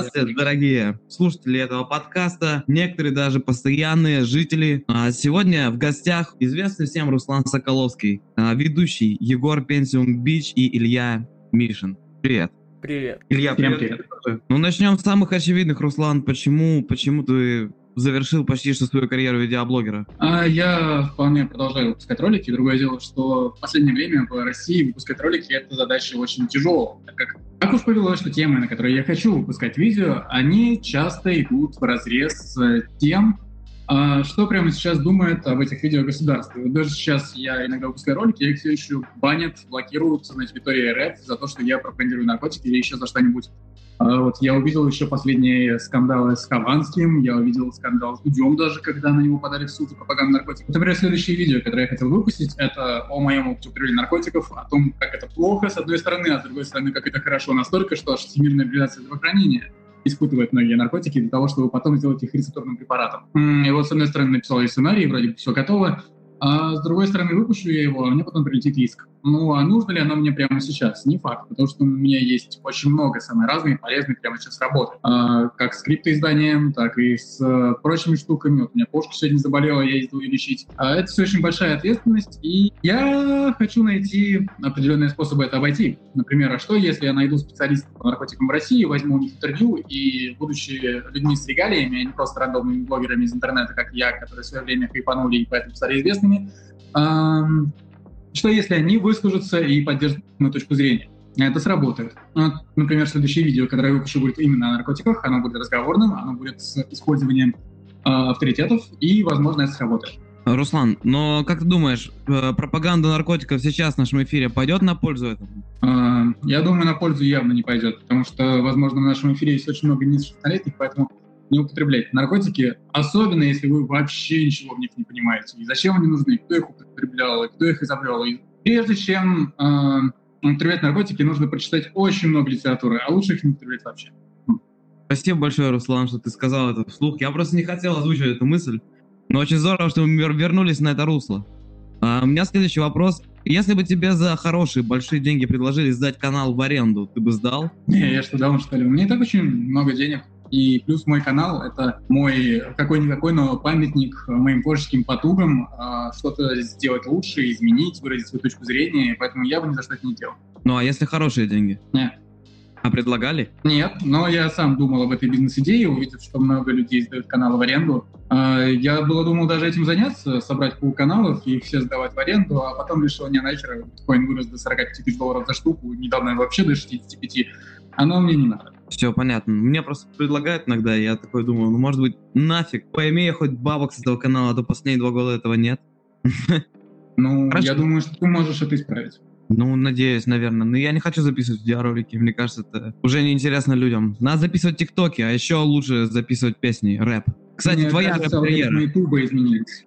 Здравствуйте, дорогие слушатели этого подкаста, некоторые даже постоянные жители. Сегодня в гостях известный всем Руслан Соколовский, ведущий Егор Пенсиум Бич и Илья Мишин. Привет. Привет. Илья, привет. Ну, начнем с самых очевидных, Руслан. Почему ты завершил почти что свою карьеру видеоблогера? Я вполне продолжаю выпускать ролики. Другое дело, что в последнее время в России выпускать ролики — это задача очень тяжелая, так как уж повелось, что темы, на которые я хочу выпускать видео, они часто идут вразрез с тем, что прямо сейчас думает об этих видео государство. Даже сейчас я иногда выпускаю ролики, их все еще банят, блокируются на территории РФ за то, что я пропагандирую наркотики или еще за что-нибудь. Вот я увидел еще последние скандалы с Хованским, я увидел скандал с Дудем даже, когда на него подали в суд за пропаганду наркотиков. Например, следующее видео, которое я хотел выпустить, это о моем опыте употребления наркотиков, о том, как это плохо с одной стороны, а с другой стороны, как это хорошо настолько, что аж Всемирная организация здравоохранения испытывает многие наркотики для того, чтобы потом сделать их рецептурным препаратом. И вот, с одной стороны, написал я сценарий, вроде бы все готово, а с другой стороны, выпущу я его, а мне потом прилетит иск. Ну, а нужно ли оно мне прямо сейчас? Не факт, потому что у меня есть очень много самой разной полезной прямо сейчас работы. Как с криптоизданием, так и с прочими штуками. Вот у меня кошка сегодня заболела, я ездил ее лечить. Это все очень большая ответственность, и я хочу найти определенные способы это обойти. Например, а что, если я найду специалистов по наркотикам в России, возьму у них интервью, и, будучи людьми с регалиями, а не просто рандомными блогерами из интернета, как я, которые в свое время хайпанули и поэтому стали известными, что если они выскажутся и поддержат мою точку зрения? Это сработает. Вот, например, следующее видео, которое я выпущу, будет именно о наркотиках, оно будет разговорным, оно будет с использованием авторитетов, и, возможно, это сработает. Руслан, но как ты думаешь, пропаганда наркотиков сейчас в нашем эфире пойдет на пользу этому? Я думаю, на пользу явно не пойдет, потому что, возможно, в нашем эфире есть очень много несовершеннолетних, поэтому не употребляйте наркотики, особенно если вы вообще ничего в них не понимаете. И зачем они нужны, кто их употреблял, кто их изобрел. И прежде чем употреблять наркотики, нужно прочитать очень много литературы, а лучше их не употреблять вообще. Спасибо большое, Руслан, что ты сказал это вслух. Я просто не хотел озвучивать эту мысль, но очень здорово, что мы вернулись на это русло. У меня следующий вопрос. Если бы тебе за хорошие, большие деньги предложили сдать канал в аренду, ты бы сдал? Не, я что, даун, что ли? У меня и так очень много денег. И плюс мой канал — это мой какой-никакой, но памятник моим творческим потугам, что-то сделать лучше, изменить, выразить свою точку зрения, поэтому я бы ни за что это не делал. Ну а если хорошие деньги? Нет. А предлагали? Нет, но я сам думал об этой бизнес-идее, увидев, что много людей сдают каналы в аренду. Я было думал даже этим заняться, собрать полканалов и их все сдавать в аренду, а потом решил, не, нахер, биткоин вырос до $45 за штуку, недавно вообще до 65, оно мне не надо. Все понятно. Мне просто предлагают иногда, я такой думаю, ну, может быть, нафиг, пойми я хоть бабок с этого канала, а то последние 2 года этого нет. Ну, я думаю, что ты можешь это исправить. Ну, надеюсь, наверное. Но я не хочу записывать видеоролики, мне кажется, это уже неинтересно людям. Надо записывать тиктоки, а еще лучше записывать песни, рэп. Кстати, мне твоя кажется, рэп-карьера.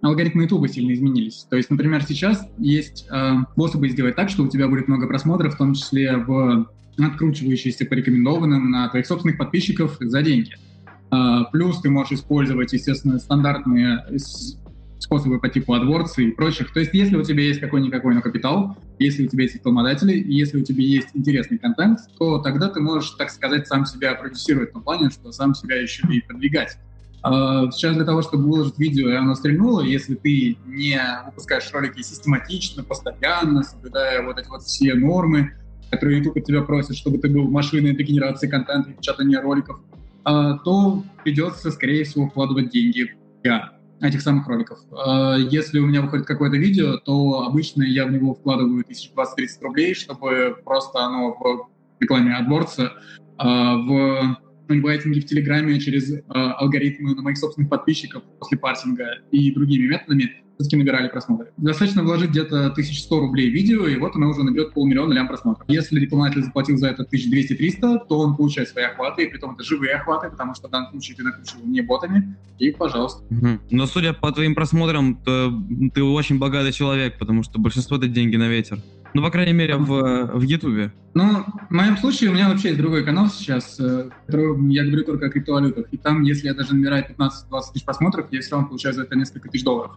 Алгоритмы Ютуба сильно изменились. То есть, например, сейчас есть способы сделать так, что у тебя будет много просмотров, в том числе в откручивающиеся по рекомендованным на твоих собственных подписчиков за деньги. Плюс ты можешь использовать, естественно, стандартные способы по типу AdWords и прочих. То есть если у тебя есть какой-никакой, но капитал, если у тебя есть рекламодатели, если у тебя есть интересный контент, то тогда ты можешь, так сказать, сам себя продюсировать в том плане, что сам себя еще и продвигать. Сейчас для того, чтобы выложить видео, и оно стрельнуло, если ты не выпускаешь ролики систематично, постоянно, соблюдая вот эти вот все нормы, которые YouTube от тебя просит, чтобы ты был машиной для генерации контента и печатания роликов, то придется, скорее всего, вкладывать деньги для этих самых роликов. Если у меня выходит какое-то видео, то обычно я в него вкладываю 1020-30 рублей, чтобы просто оно в рекламе AdWords, в инвайтинге в Телеграме через алгоритмы на моих собственных подписчиков после парсинга и другими методами все-таки набирали просмотры. Достаточно вложить где-то 1100 рублей в видео, и вот оно уже наберет 500 000 лям просмотров. Если рекламодатель заплатил за это 1200-300, то он получает свои охваты, и притом это живые охваты, потому что в данном случае ты накручивал не ботами, и пожалуйста. Угу. Но судя по твоим просмотрам, ты очень богатый человек, потому что большинство — это деньги на ветер. Ну, по крайней мере, в Ютубе. Ну, в моем случае у меня вообще есть другой канал сейчас, который я говорю только о криптовалютах, и там, если я даже набираю 15-20 тысяч просмотров, я все равно получаю за это несколько тысяч долларов.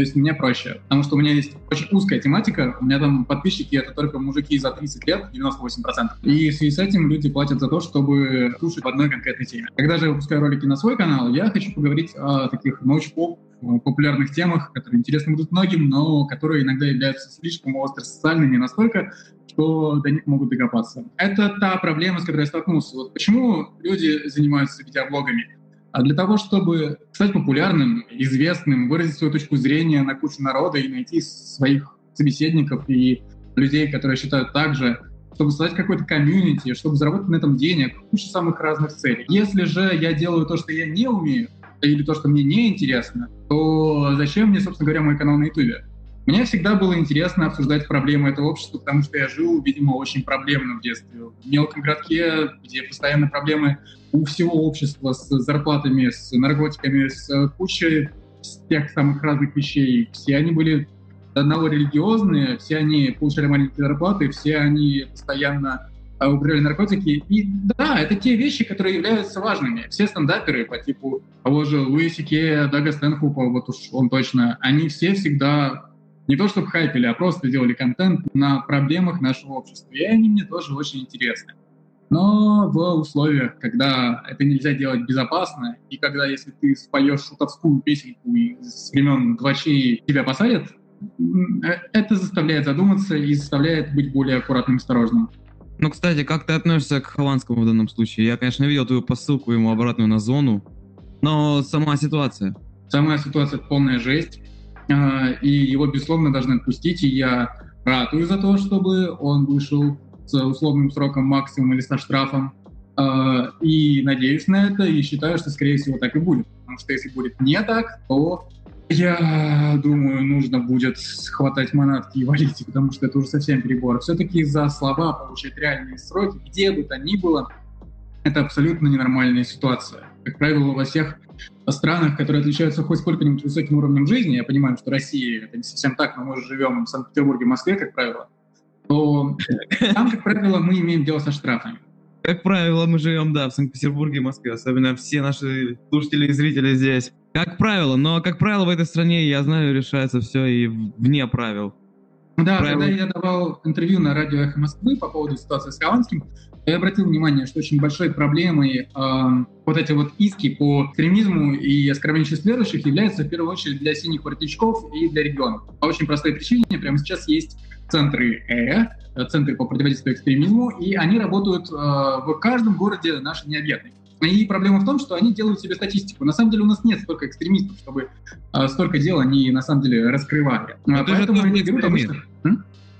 То есть мне проще, потому что у меня есть очень узкая тематика, у меня там подписчики — это только мужики за 30 лет, 98%. И в связи с этим люди платят за то, чтобы слушать в одной конкретной теме. Когда же я выпускаю ролики на свой канал, я хочу поговорить о таких научпоп, популярных темах, которые интересны будут многим, но которые иногда являются слишком остро-социальными настолько, что до них могут докопаться. Это та проблема, с которой я столкнулся. Вот почему люди занимаются видеоблогами? А для того, чтобы стать популярным, известным, выразить свою точку зрения на кучу народа и найти своих собеседников и людей, которые считают так же, чтобы создать какой-то комьюнити, чтобы заработать на этом денег, куча самых разных целей. Если же я делаю то, что я не умею, или то, что мне не интересно, то зачем мне, собственно говоря, мой канал на Ютубе? Мне всегда было интересно обсуждать проблемы этого общества, потому что я жил, видимо, очень проблемно в детстве. В мелком городке, где постоянно проблемы у всего общества с зарплатами, с наркотиками, с кучей тех самых разных вещей. Все они были до одного религиозные, все они получали маленькие зарплаты, все они постоянно употребляли наркотики. И да, это те вещи, которые являются важными. Все стендаперы по типу того же Луи Си Кея, Дага Стэнхопа, вот уж он точно, они все всегда... не то чтобы хайпили, а просто делали контент на проблемах нашего общества. И они мне тоже очень интересны. Но в условиях, когда это нельзя делать безопасно, и когда, если ты споешь шутовскую песенку и с времен Двачей тебя посадят, это заставляет задуматься и заставляет быть более аккуратным и осторожным. Ну, кстати, как ты относишься к Хованскому в данном случае? Я, конечно, видел твою посылку ему обратную на зону, но сама ситуация? Сама ситуация — полная жесть. И его, безусловно, должны отпустить, и я ратую за то, чтобы он вышел с условным сроком максимум или со штрафом, и надеюсь на это, и считаю, что, скорее всего, так и будет, потому что если будет не так, то, я думаю, нужно будет схватать манатки и валить, потому что это уже совсем перебор. Все-таки за слова получать реальные сроки, где бы то ни было, это абсолютно ненормальная ситуация. Как правило, во всех странах, которые отличаются хоть сколько-нибудь высоким уровнем жизни, я понимаю, что Россия — это не совсем так, но мы же живем в Санкт-Петербурге, в Москве, как правило, то там, как правило, мы имеем дело со штрафами. Как правило, мы живем, да, в Санкт-Петербурге, Москве, особенно все наши слушатели и зрители здесь. Как правило, но, как правило, в этой стране, я знаю, решается все и вне правил. Да, правило. Когда я давал интервью на радио «Эхо Москвы» по поводу ситуации с Хованским, я обратил внимание, что очень большой проблемой вот эти вот иски по экстремизму и оскорблению верующих являются в первую очередь для синих воротничков и для регионов. По очень простой причине, прямо сейчас есть центры центры по противодействию экстремизму, и они работают в каждом городе нашей необъятной. И проблема в том, что они делают себе статистику. На самом деле у нас нет столько экстремистов, чтобы столько дел они на самом деле раскрывали. Поэтому они берут обычных...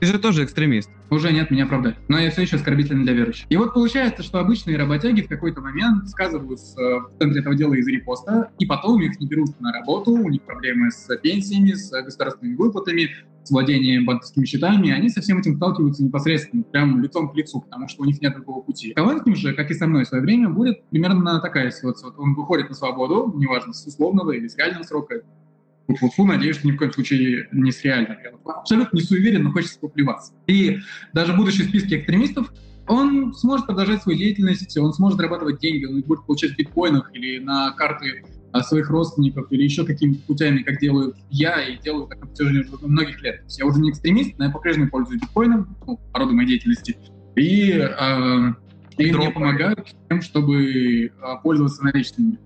Ты же тоже экстремист. Уже нет, меня оправдать. Но я все еще оскорбителен для верующих. И вот получается, что обычные работяги в какой-то момент сказываются в центре этого дела из репоста, и потом их не берут на работу, у них проблемы с пенсиями, с государственными выплатами, с владением банковскими счетами, они со всем этим сталкиваются непосредственно, прям лицом к лицу, потому что у них нет другого пути. Хованским же, как и со мной в свое время, будет примерно такая ситуация. Вот он выходит на свободу, неважно, с условного или с реального срока, надеюсь, что ни в коем случае не с реальным. Абсолютно не суеверен, но хочется поплеваться. И даже будучи в списке экстремистов, он сможет продолжать свою деятельность, он сможет зарабатывать деньги, он будет получать в биткоинах или на карты своих родственников или еще какими-то путями, как делаю я и делаю так на протяжении многих лет. То есть я уже не экстремист, но я по-прежнему пользуюсь биткоином, по роду моей деятельности, и мне помогают тем, чтобы пользоваться наличными.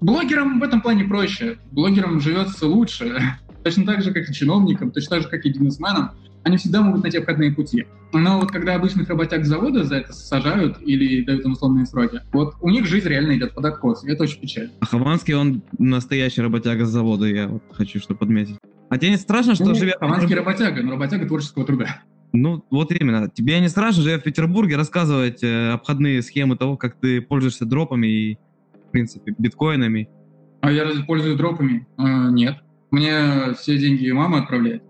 Блогерам в этом плане проще. Блогерам живется лучше. Точно так же, как и чиновникам, точно так же, как и бизнесменам. Они всегда могут найти обходные пути. Но вот когда обычных работяг завода за это сажают или дают им условные сроки, вот у них жизнь реально идет под откос. И это очень печально. А Хованский, он настоящий работяга с завода, я вот хочу что подметить. А тебе не страшно, что живя... Хованский работяга, но работяга творческого труда. Ну, вот именно. Тебе не страшно, живя в Петербурге, рассказывать обходные схемы того, как ты пользуешься дропами и... в принципе, биткоинами. А я разве пользуюсь дропами? Нет. Мне все деньги мама отправляет.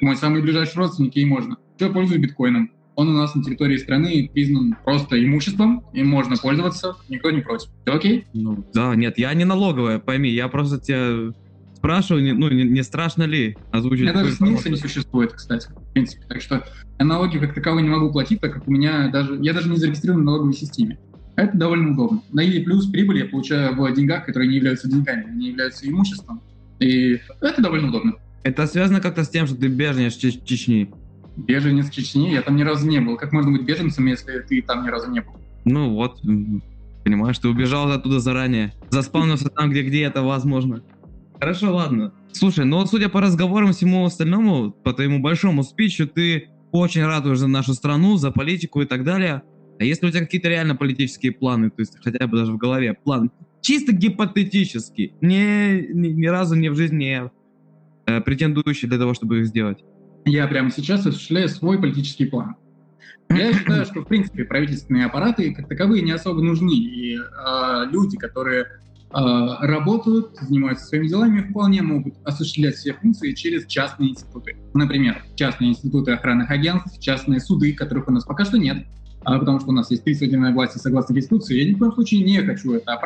Мой самый ближайший родственник, ей можно. Я пользуюсь биткоином. Он у нас на территории страны признан просто имуществом, им можно пользоваться, никто не против. Ты окей? Ну, да, нет, я не налоговая, пойми, я просто тебя спрашиваю, не страшно ли озвучить... Я даже СНИЛСа не существует, кстати, в принципе. Так что я налоги как таковые не могу платить, так как у меня даже... Я даже не зарегистрирован в налоговой системе. Это довольно удобно. Да и плюс прибыль я получаю в деньгах, которые не являются деньгами, они являются имуществом. И это довольно удобно. Это связано как-то с тем, что ты беженец Чечни? Беженец Чечни? Я там ни разу не был. Как можно быть беженцем, если ты там ни разу не был? Ну вот, понимаешь, ты убежал оттуда заранее. Заспавнился там, где это возможно. Хорошо, ладно. Слушай, ну вот судя по разговорам всему остальному, по твоему большому спичу, ты очень радуешь за нашу страну, за политику и так далее. А если у тебя какие-то реально политические планы, то есть хотя бы даже в голове план, чисто гипотетический, ни разу не в жизни претендующий для того, чтобы их сделать? Я прямо сейчас осуществляю свой политический план. Я считаю, что в принципе правительственные аппараты как таковые не особо нужны, и люди, которые работают, занимаются своими делами, вполне могут осуществлять все функции через частные институты. Например, частные институты охранных агентств, частные суды, которых у нас пока что нет, потому что у нас есть три судебные власти согласно Конституции. Я ни в коем случае не хочу это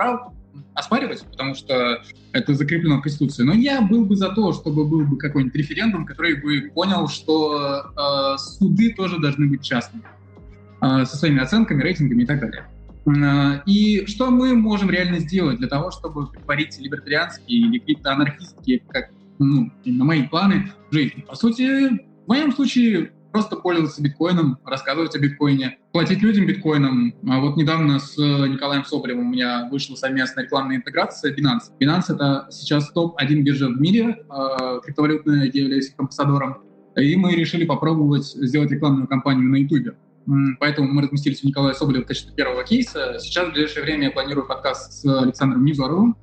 оспаривать, потому что это закреплено в Конституции. Но я был бы за то, чтобы был бы какой-нибудь референдум, который бы понял, что суды тоже должны быть частными, со своими оценками, рейтингами и так далее. И что мы можем реально сделать для того, чтобы притворить либертарианские или какие-то анархистские, как, на мои планы, жизни? По сути, в моем случае просто пользоваться биткоином, рассказывать о биткоине, платить людям биткоином. Вот недавно с Николаем Соболевым у меня вышла совместная рекламная интеграция Binance. Binance — это сейчас топ-1 биржа в мире, криптовалютная, я являюсь амбассадором. И мы решили попробовать сделать рекламную кампанию на YouTube. Поэтому мы разместились у Николая Соболева в качестве первого кейса. Сейчас в ближайшее время я планирую подкаст с Александром Низоровым,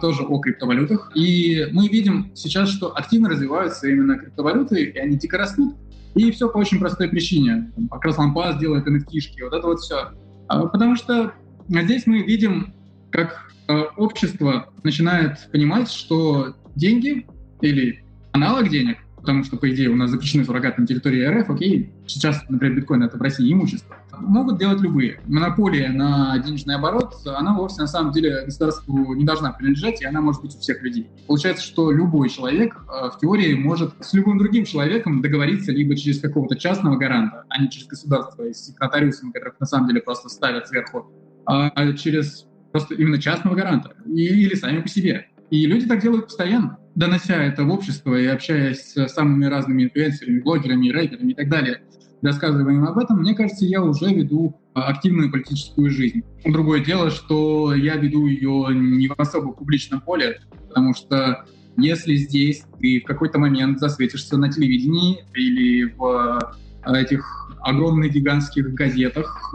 тоже о криптовалютах. И мы видим сейчас, что активно развиваются именно криптовалюты, и они дико растут. И все по очень простой причине. Покрас Лампас делает NFT-шки, вот это вот все. Потому что здесь мы видим, как общество начинает понимать, что деньги или аналог денег, потому что, по идее, у нас запрещены суррогаты на территории РФ, окей, сейчас, например, биткоин — это в России имущество, могут делать любые. Монополия на денежный оборот, она вовсе, на самом деле, государству не должна принадлежать, и она может быть у всех людей. Получается, что любой человек в теории может с любым другим человеком договориться либо через какого-то частного гаранта, а не через государство и секретариусом, которых, на самом деле, просто ставят сверху, а через просто именно частного гаранта или сами по себе. И люди так делают постоянно, донося это в общество и общаясь с самыми разными инфлюенсерами, блогерами, рейдерами и так далее. Рассказывая им об этом, мне кажется, я уже веду активную политическую жизнь. Другое дело, что я веду ее не в особо публичном поле, потому что если здесь ты в какой-то момент засветишься на телевидении или в этих огромных гигантских газетах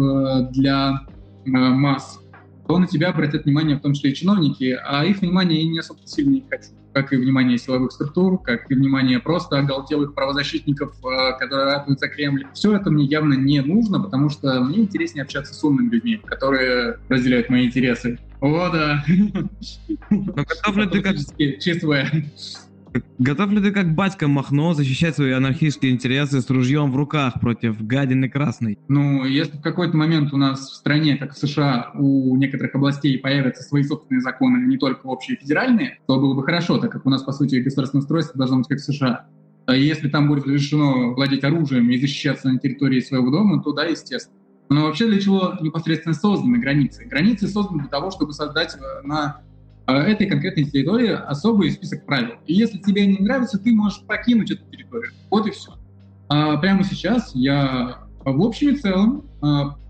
для масс, то на тебя обратят внимание в том числе и чиновники, а их внимание я не особо сильно не хочу. Как и внимание силовых структур, как и внимание просто оголтелых правозащитников, которые радуются Кремль. Все это мне явно не нужно, потому что мне интереснее общаться с умными людьми, которые разделяют мои интересы. О, да! Готов ли ты, как батька Махно, защищать свои анархистские интересы с ружьем в руках против гадины красной? Ну, если в какой-то момент у нас в стране, как в США, у некоторых областей появятся свои собственные законы, не только общие федеральные, то было бы хорошо, так как у нас, по сути, государственное устройство должно быть как в США. А если там будет разрешено владеть оружием и защищаться на территории своего дома, то да, естественно. Но вообще для чего непосредственно созданы границы? Границы созданы для того, чтобы создать на этой конкретной территории особый список правил. И если тебе не нравится, ты можешь покинуть эту территорию. Вот и все. А прямо сейчас я в общем и целом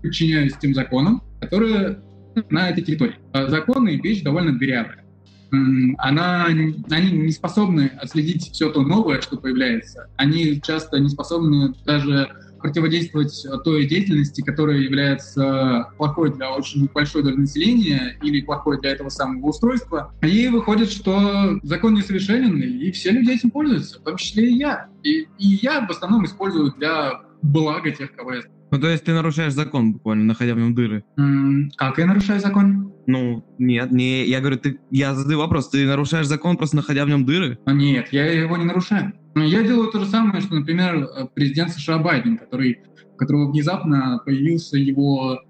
подчиняюсь тем законам, которые на этой территории. Законы — вещь довольно дырявая. Они не способны отследить все то новое, что появляется. Они часто не способны даже противодействовать той деятельности, которая является плохой для очень большой доли населения или плохой для этого самого устройства. И выходит, что закон несовершенен, и все люди этим пользуются, в том числе и я. И я в основном использую для блага тех, кого я знаю. Ну, то есть ты нарушаешь закон буквально, находя в нем дыры? Как я нарушаю закон? Ну, нет, не, я говорю, я задаю вопрос, ты нарушаешь закон, просто находя в нем дыры? Нет, я его не нарушаю. Я делаю то же самое, что, например, президент США Байден, у которого внезапно появился его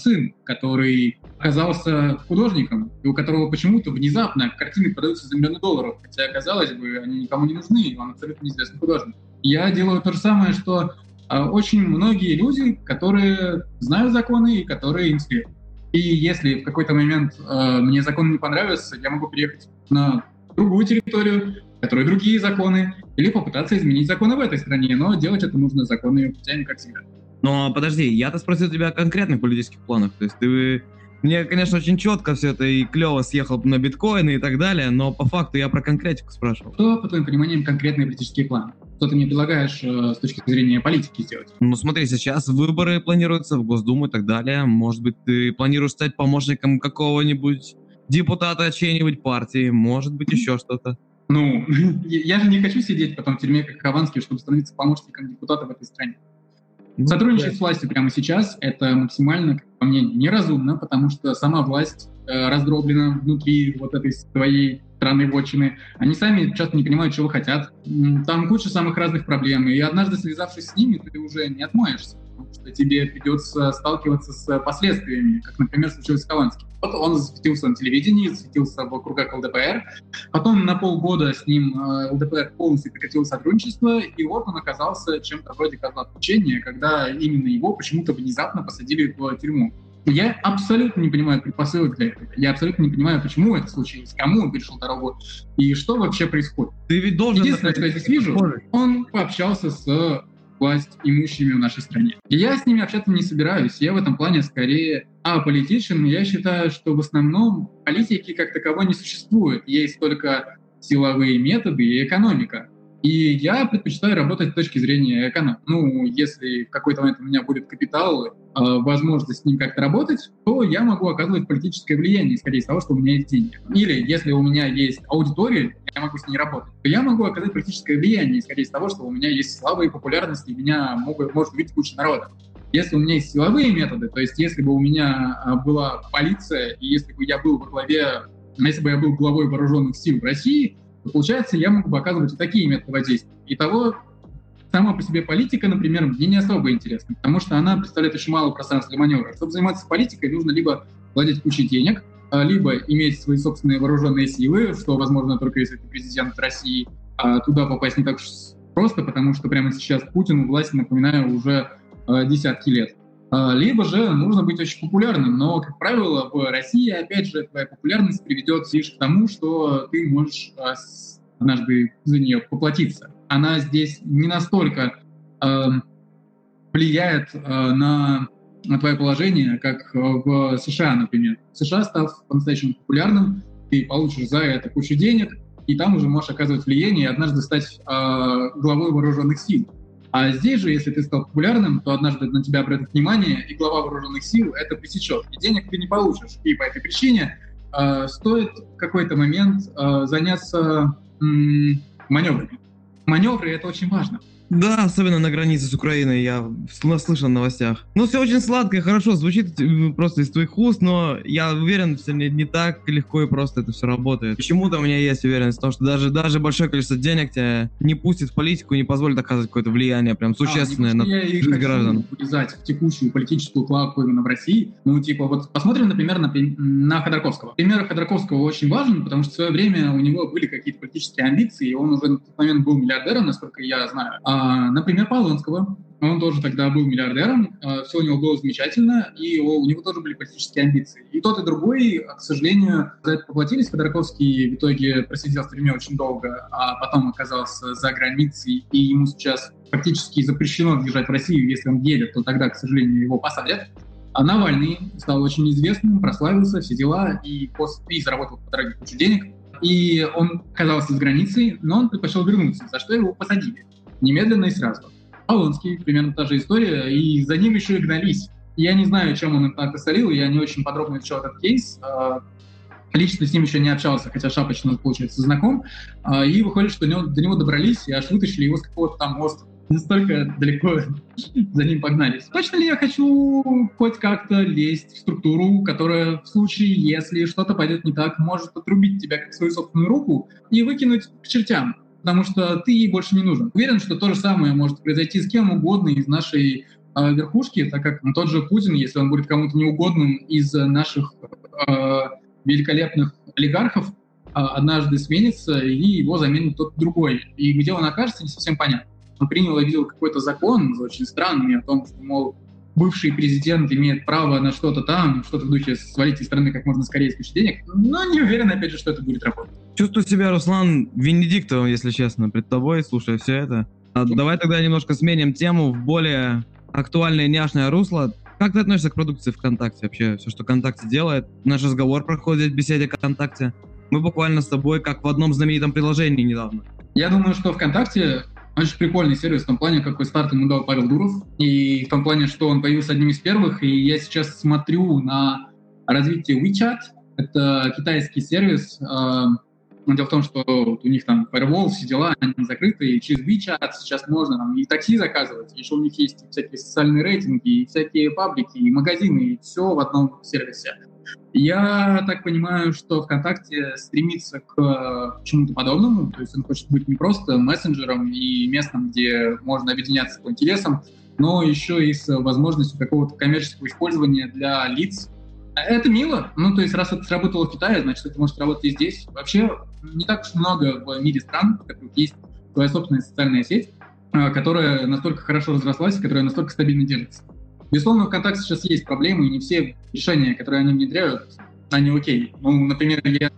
сын, который оказался художником, и у которого почему-то внезапно картины продаются за $1 миллион, хотя, казалось бы, они никому не нужны, он абсолютно неизвестный художник. Я делаю то же самое, что очень многие люди, которые знают законы и которые им следуют. И если в какой-то момент мне закон не понравится, я могу переехать на другую территорию, в которой другие законы, или попытаться изменить законы в этой стране, но делать это нужно законными путями, как всегда. Но подожди, я-то спросил тебя о конкретных политических планах, то есть ты... Мне, конечно, очень четко все это и клево съехал на биткоины и так далее, но по факту я про конкретику спрашивал. Что, по твоим пониманиям, конкретные политические планы? Что ты мне предлагаешь с точки зрения политики сделать? Ну смотри, сейчас выборы планируются в Госдуму и так далее. Может быть, ты планируешь стать помощником какого-нибудь депутата чьей-нибудь партии, может быть, еще что-то. Ну, я же не хочу сидеть потом в тюрьме, как Хованский, чтобы становиться помощником депутата в этой стране. Сотрудничать с властью прямо сейчас — это максимально, как по мне, неразумно, потому что сама власть раздроблена внутри вот этой своей страны-вотчины. Они сами часто не понимают, чего хотят. Там куча самых разных проблем, и однажды, связавшись с ними, ты уже не отмоешься, потому что тебе придется сталкиваться с последствиями, как, например, случилось с Хованским. Вот он засветился на телевидении, засветился в кругах ЛДПР. Потом на полгода с ним ЛДПР полностью прекратил сотрудничество, и вот он оказался чем-то вроде козла отпущения, когда именно его почему-то внезапно посадили в тюрьму. Я абсолютно не понимаю предпосылок для этого. Я абсолютно не понимаю, почему это случилось, кому он перешел дорогу и что вообще происходит. Ты ведь должен... Единственное, что я здесь вижу, он пообщался с власть имущими в нашей стране. И я с ними общаться не собираюсь. Я в этом плане скорее аполитичен. Я считаю, что в основном политики как таковой не существует. Есть только силовые методы и экономика. И я предпочитаю работать с точки зрения экономики. Ну, если в какой-то момент у меня будет капитал, возможность с ним как-то работать, то я могу оказывать политическое влияние, скорее, из того, что у меня есть деньги. Или если у меня есть аудитория, я могу с ней работать, то я могу оказать политическое влияние, скорее, из того, что у меня есть слава и популярность, и меня может увидеть куча народа. Если у меня есть силовые методы, то есть если бы у меня была полиция, и если бы я был главой вооруженных сил в России, то, получается, я могу показывать и такие методы воздействия. Итого, сама по себе политика, например, мне не особо интересна, потому что она представляет очень мало пространства для маневра. Чтобы заниматься политикой, нужно либо владеть кучей денег, либо иметь свои собственные вооруженные силы, что возможно только если ты президент России, а туда попасть не так уж просто, потому что прямо сейчас Путин власть, напоминаю, уже десятки лет. Либо же нужно быть очень популярным, но, как правило, в России, опять же, твоя популярность приведет лишь к тому, что ты можешь однажды за нее поплатиться. Она здесь не настолько влияет на твое положение, как в США, например. В США, став по-настоящему популярным, ты получишь за это кучу денег, и там уже можешь оказывать влияние и однажды стать главой вооруженных сил. А здесь же, если ты стал популярным, то однажды на тебя обратят внимание, и глава вооруженных сил это пресечет, и денег ты не получишь. И по этой причине стоит в какой-то момент заняться маневрами. Маневры — это очень важно. Да, особенно на границе с Украиной, я наслышан в новостях. Ну, все очень сладко и хорошо звучит просто из твоих уст, но я уверен, что не так легко и просто это все работает. Почему-то у меня есть уверенность в том, что даже большое количество денег тебя не пустит в политику и не позволит оказывать какое-то влияние прям существенное на жизнь граждан. Я хочу влезать в текущую политическую клаку именно в России. Ну, типа, вот посмотрим, например, на Ходорковского. Пример Ходорковского очень важен, потому что в свое время у него были какие-то политические амбиции, и он уже на тот момент был миллиардером, насколько я знаю. Например, Павловского. Он тоже тогда был миллиардером, все у него было замечательно, и у него тоже были политические амбиции. И тот, и другой, к сожалению, за это поплатились. Ходорковский в итоге просидел в тюрьме очень долго, а потом оказался за границей, и ему сейчас практически запрещено въезжать в Россию. Если он едет, то тогда, к сожалению, его посадят. А Навальный стал очень известным, прославился, все дела, и заработал по дороге кучу денег. И он оказался за границей, но он предпочел вернуться, за что его посадили. Немедленно и сразу. Хованский, примерно та же история, и за ним еще и гнались. Я не знаю, чем он им так осолил, я не очень подробно изучал этот кейс. Лично с ним еще не общался, хотя шапочно, получается, знаком. И выходит, что до него добрались и аж вытащили его с какого-то там острова. Настолько далеко за ним погнались. Точно ли я хочу хоть как-то лезть в структуру, которая в случае, если что-то пойдет не так, может отрубить тебя как свою собственную руку и выкинуть к чертям? Потому что ты ей больше не нужен. Уверен, что то же самое может произойти с кем угодно из нашей верхушки, так как тот же Путин, если он будет кому-то неугодным из наших великолепных олигархов, однажды сменится, и его заменит тот другой. И где он окажется, не совсем понятно. Он принял и видел какой-то закон, очень странный, о том, что, мол, бывший президент имеет право на что-то там, что-то в духе свалить из страны как можно скорее с кучей денег, но не уверен, опять же, что это будет работать. Чувствую себя, Руслан, Венедиктовым, если честно, пред тобой, слушай все это. А давай тогда немножко сменим тему в более актуальное няшное русло. Как ты относишься к продукции ВКонтакте вообще? Все, что ВКонтакте делает. Наш разговор проходит в беседе ВКонтакте. Мы буквально с тобой как в одном знаменитом приложении недавно. Я думаю, что ВКонтакте очень прикольный сервис в том плане, какой старт ему дал Павел Дуров. И в том плане, что он появился одним из первых. И я сейчас смотрю на развитие WeChat. Это китайский сервис. Дело в том, что у них там firewall, все дела, они закрыты, и через WeChat сейчас можно там и такси заказывать, еще у них есть всякие социальные рейтинги, и всякие паблики, и магазины, и все в одном сервисе. Я так понимаю, что ВКонтакте стремится к чему-то подобному, то есть он хочет быть не просто мессенджером и местом, где можно объединяться по интересам, но еще и с возможностью какого-то коммерческого использования для лиц. Это мило. Ну, то есть, раз это сработало в Китае, значит, это может работать и здесь. Вообще, не так уж много в мире стран, в которых есть своя собственная социальная сеть, которая настолько хорошо разрослась, которая настолько стабильно держится. Безусловно, ВКонтакте сейчас есть проблемы, и не все решения, которые они внедряют, они окей. Ну, например, я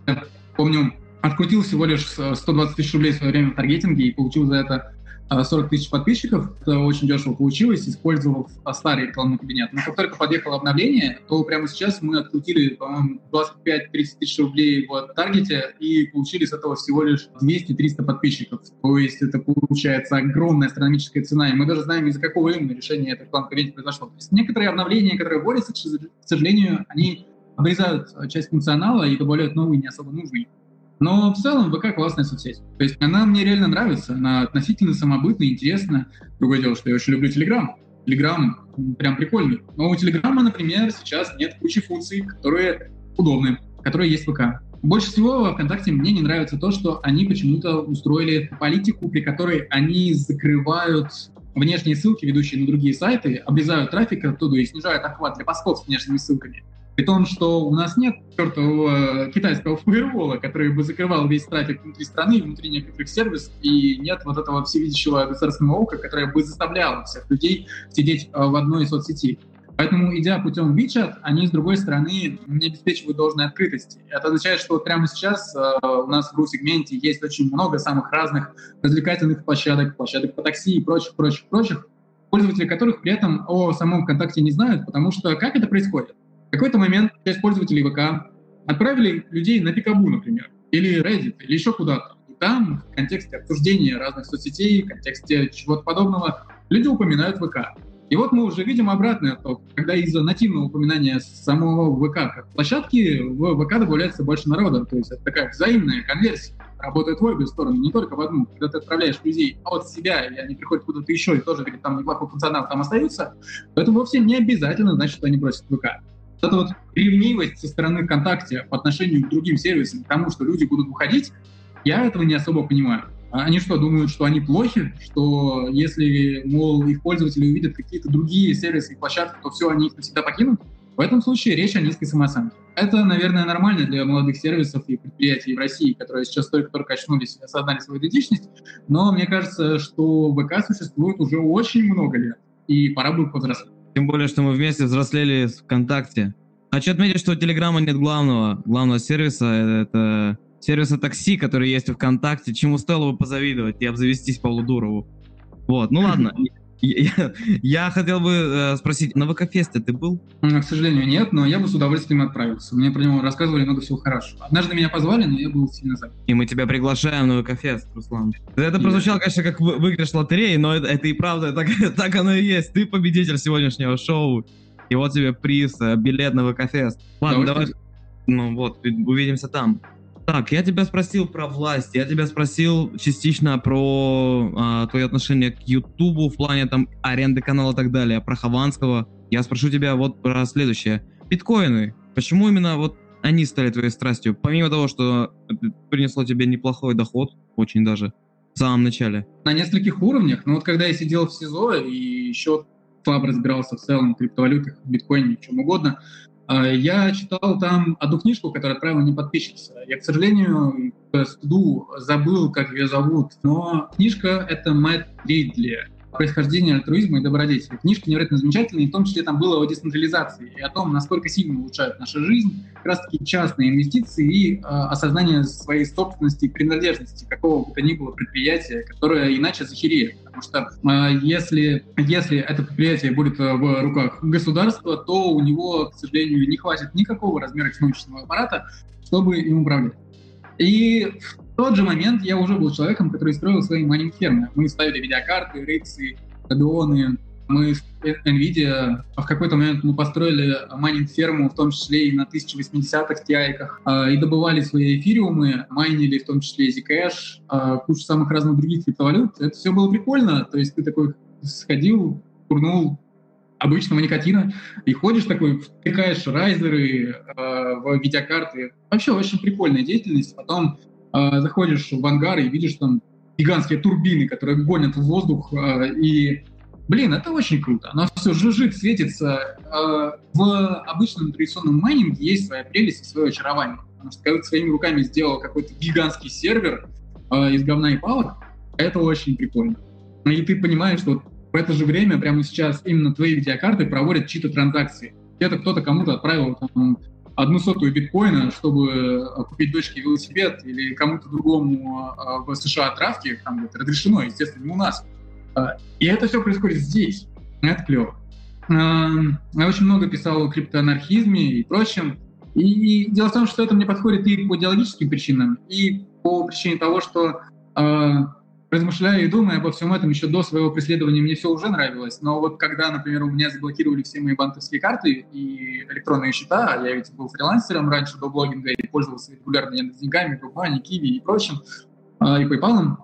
помню, открутил всего лишь 120 тысяч рублей в свое время в таргетинге и получил за это 40 тысяч подписчиков, это очень дешево получилось, использовав старый рекламный кабинет. Но как только подъехало обновление, то прямо сейчас мы открутили, по-моему, 25-30 тысяч рублей в таргете и получили с этого всего лишь 200-300 подписчиков. То есть это получается огромная астрономическая цена, и мы даже знаем, из-за какого именно решения этот рекламный кабинет произошло. То есть некоторые обновления, которые борются, к сожалению, они обрезают часть функционала и добавляют новые, не особо нужные. Но в целом ВК классная соцсеть. То есть она мне реально нравится, она относительно самобытная, интересна. Другое дело, что я очень люблю Телеграм. Телеграм прям прикольный. Но у Телеграма, например, сейчас нет кучи функций, которые удобны, которые есть в ВК. Больше всего во ВКонтакте мне не нравится то, что они почему-то устроили политику, при которой они закрывают внешние ссылки, ведущие на другие сайты, обрезают трафик оттуда и снижают охват для постов с внешними ссылками. При том, что у нас нет чертового китайского фаервола, который бы закрывал весь трафик внутри страны, внутри некоторых сервисов, и нет вот этого всевидящего государственного ока, которое бы заставляло всех людей сидеть в одной соцсети. Поэтому, идя путем WeChat, они, с другой стороны, не обеспечивают должной открытости. Это означает, что прямо сейчас у нас в ру-сегменте есть очень много самых разных развлекательных площадок, площадок по такси и прочих, пользователи которых при этом о самом ВКонтакте не знают, потому что как это происходит? В какой-то момент часть пользователей ВК отправили людей на Пикабу, например, или Reddit, или еще куда-то. И там, в контексте обсуждения разных соцсетей, в контексте чего-то подобного, люди упоминают ВК. И вот мы уже видим обратный отток, когда из-за нативного упоминания самого ВК как площадки в ВК добавляется больше народа. То есть это такая взаимная конверсия. Работает в обе стороны, не только в одну. Когда ты отправляешь людей от себя, и они приходят куда-то еще, и тоже говорят, там неплохой функционал, там остаются, то это вовсе не обязательно значит, что они бросят ВК. Это вот ревнивость со стороны ВКонтакте по отношению к другим сервисам, к тому, что люди будут уходить, я этого не особо понимаю. Они что, думают, что они плохи? Что если, мол, их пользователи увидят какие-то другие сервисы и площадки, то все, они их навсегда покинут? В этом случае речь о низкой самооценке. Это, наверное, нормально для молодых сервисов и предприятий в России, которые сейчас только очнулись и осознали свою идентичность, но мне кажется, что ВК существует уже очень много лет, и пора бы повзрослеть. Тем более, что мы вместе взрослели ВКонтакте. Хочу отметить, что у Телеграма нет главного сервиса. Это сервиса такси, который есть у ВКонтакте, чему стоило бы позавидовать и обзавестись Павлу Дурову. Вот, ну ладно. Я хотел бы спросить, на ВК-фесте ты был? К сожалению, нет, но я бы с удовольствием отправился. Мне про него рассказывали много всего хорошего. Однажды меня позвали, но я был сильно занят. И мы тебя приглашаем на ВК-фест, Руслан. Это прозвучало, конечно, как выигрыш лотереи, но это и правда, так оно и есть. Ты победитель сегодняшнего шоу, и вот тебе приз, билет на ВК-фест. Ладно, давай, ну вот, увидимся там. Так, я тебя спросил про власть, я тебя спросил частично про твое отношение к Ютубу в плане там аренды канала и так далее, про Хованского. Я спрошу тебя вот про следующее. Биткоины. Почему именно вот они стали твоей страстью? Помимо того, что принесло тебе неплохой доход, очень даже, в самом начале. На нескольких уровнях. Но вот когда я сидел в СИЗО и еще слабо разбирался в целом в криптовалютах, в биткоине, в чем угодно, я читал там одну книжку, которую отправила мне подписчица. Я, к сожалению, к стыду забыл, как ее зовут, но книжка — это Мэтт Ридли. происхождение альтруизма и добродетели. Книжки невероятно замечательные, в том числе там было о децентрализации и о том, насколько сильно улучшают нашу жизнь как раз-таки частные инвестиции и осознание своей собственности и принадлежности какого бы то ни было предприятия, которое иначе захереет. Потому что если это предприятие будет в руках государства, то у него, к сожалению, не хватит никакого размера чиновничного аппарата, чтобы им управлять. И в тот же момент я уже был человеком, который строил свои майнинг-фермы. Мы ставили видеокарты, рексы, радионы, мы с NVIDIA. В какой-то момент мы построили майнинг-ферму, в том числе и на 1080-х Ti-ках, и добывали свои эфириумы, майнили в том числе Zcash, кучу самых разных других криптовалют. Это все было прикольно, то есть ты такой сходил, курнул обычного никотина, и ходишь такой, втыкаешь райзеры в видеокарты. Вообще очень прикольная деятельность. Потом заходишь в ангар и видишь там гигантские турбины, которые гонят в воздух. И, блин, это очень круто. Оно все жужжит, светится. В обычном традиционном майнинге есть своя прелесть и свое очарование. Потому что когда ты своими руками сделал какой-то гигантский сервер из говна и палок, это очень прикольно. И ты понимаешь, что в это же время, прямо сейчас, именно твои видеокарты проводят чьи-то транзакции. Где-то кто-то кому-то отправил там 1/100 биткоина, чтобы купить дочке велосипед, или кому-то другому в США травки, там это разрешено, естественно, не у нас. И это все происходит здесь. Это клево. Я очень много писал о криптоанархизме и прочем. И дело в том, что это мне подходит и по идеологическим причинам, и по причине того, что размышляя и думая обо всем этом еще до своего преследования, мне все уже нравилось. Но вот когда, например, у меня заблокировали все мои банковские карты и электронные счета, я ведь был фрилансером раньше до блогинга и пользовался регулярно деньгами, Кубани, Киви и прочим, и PayPal.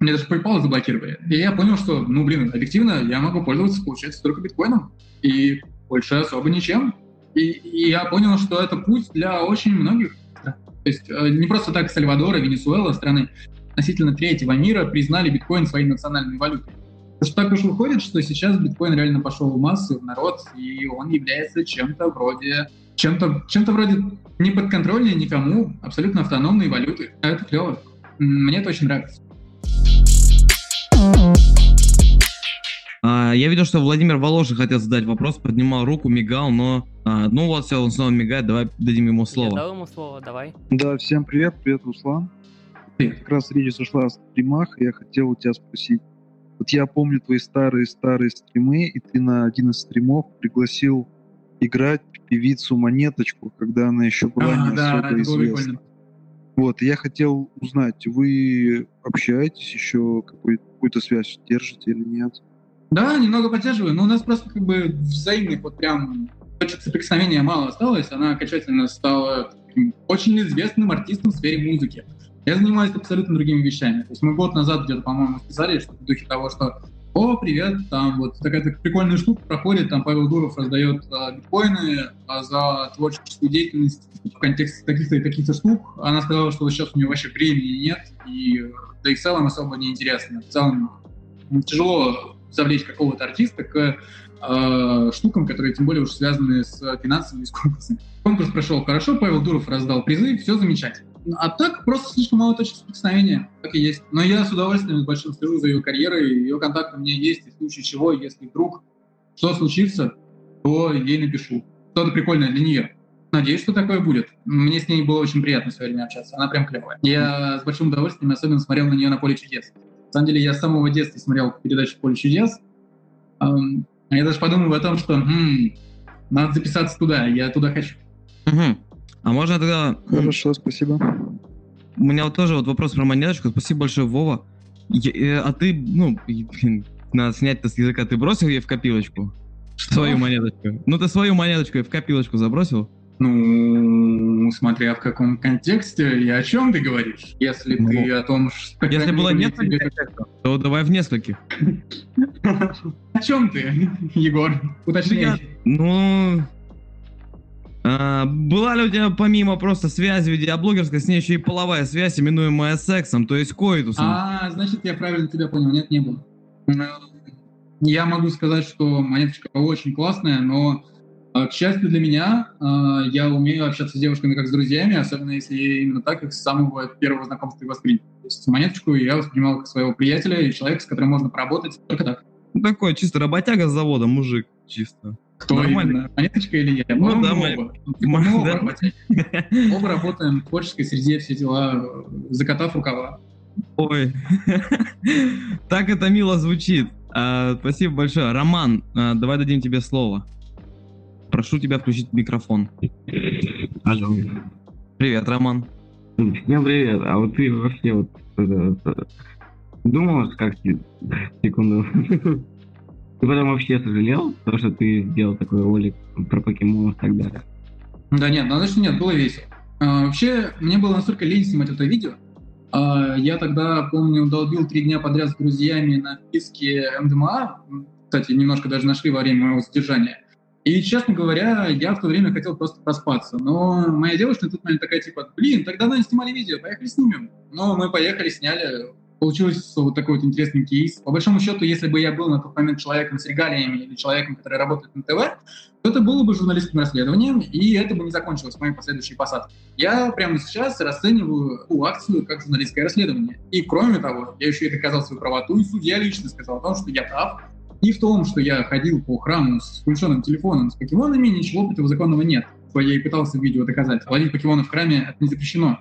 Мне даже PayPal заблокировали. И я понял, что, объективно я могу пользоваться, получается, только биткоином и больше особо ничем. И я понял, что это путь для очень многих. То есть не просто так Сальвадора, Венесуэла, страны относительно третьего мира признали биткоин своей национальной валютой. Потому что так уж выходит, что сейчас биткоин реально пошел в массы, в народ, и он является чем-то вроде неподконтрольной никому, абсолютно автономной валюты. А это клево. Мне это очень нравится. Я видел, что Владимир Воложин хотел задать вопрос, поднимал руку, мигал, но... вот все, он снова мигает, давай дадим ему слово. Я дал ему слово, давай. Да, всем привет, Руслан. Как раз речь зашла о стримах, и я хотел у тебя спросить. Вот я помню твои старые стримы, и ты на один из стримов пригласил играть певицу Монеточку, когда она еще была не особо известна. Вот, и я хотел узнать, вы общаетесь еще, какую-то связь держите или нет? Да, немного поддерживаю, но у нас просто взаимных точек соприкосновения мало осталось, она окончательно стала очень известным артистом в сфере музыки. Я занимаюсь абсолютно другими вещами. То есть мы год назад где-то, по-моему, писали что-то в духе того, что «О, привет, там вот такая прикольная штука проходит, там Павел Дуров раздает биткоины за творческую деятельность в контексте таких-то и таких-то штук». Она сказала, что сейчас у нее вообще времени нет, да и в целом особо неинтересно. В целом тяжело завлечь какого-то артиста к штукам, которые тем более уж связаны с финансами и с конкурсами. Конкурс прошел хорошо, Павел Дуров раздал призы, все замечательно. А так просто слишком мало точек соприкосновения, так и есть. Но я с удовольствием с большим слежу за ее карьерой, ее контакты у меня есть, и в случае чего, если вдруг что случится, то ей напишу. Что-то прикольное для нее. Надеюсь, что такое будет. Мне с ней было очень приятно все время общаться, она прям клевая. Я с большим удовольствием особенно смотрел на нее на «Поле чудес». На самом деле я с самого детства смотрел передачу «Поле чудес». Я даже подумал о том, что надо записаться туда, я туда хочу. А можно тогда... Хорошо, спасибо. У меня вот тоже вопрос про Монеточку. Спасибо большое, Вова. А ты, надо снять-то с языка. Ты бросил ей в копилочку? Что? Свою монеточку. Ты свою монеточку и в копилочку забросил? Смотря в каком контексте и о чем ты говоришь. Если ты о том, что... Если было несколько контекстов, то давай в нескольких. О чем ты, Егор? Уточняй. Была ли у тебя помимо просто связи видеоблогерской, с ней еще и половая связь, именуемая сексом, то есть коитусом? Значит, я правильно тебя понял. Нет, не было. Я могу сказать, что Монеточка очень классная, но, к счастью для меня, я умею общаться с девушками как с друзьями, особенно если именно так, как с самого первого знакомства и воспринял. То есть Монеточку я воспринимал как своего приятеля и человека, с которым можно поработать, только так. Ну, такой чисто работяга с завода, мужик, чисто. Кто? Нормально. Монеточка или я? Ну, да, мы оба работаем в творческой среде, все дела, закатав рукава. Ой, так это мило звучит. Спасибо большое. Роман, давай дадим тебе слово. Прошу тебя включить микрофон. Алло. Привет, Роман. Всем привет. А вот ты вообще вот думал, как секунду. Ты потом вообще сожалел, то, что ты сделал такой ролик про покемонов и так далее? Да нет, надо что нет, было весело. Вообще, мне было настолько лень снимать это видео. Я тогда, помню, долбил 3 дня подряд с друзьями на вписке МДМА. Кстати, немножко даже нашли во время моего задержания. И, честно говоря, я в то время хотел просто проспаться. Но моя девушка тут, наверное, такая, типа, блин, тогда мы снимали видео, поехали снимем. Но мы поехали, сняли. Получился вот такой вот интересный кейс. По большому счету, если бы я был на тот момент человеком с регалиями или человеком, который работает на ТВ, то это было бы журналистским расследованием, и это бы не закончилось моей последующей посадкой. Я прямо сейчас расцениваю эту акцию как журналистское расследование. И кроме того, я еще и доказал свою правоту, и судья лично сказал о том, что я прав, и в том, что я ходил по храму с включенным телефоном, с покемонами, ничего противозаконного нет. Что я и пытался в видео доказать. Ловить покемонов в храме — это не запрещено.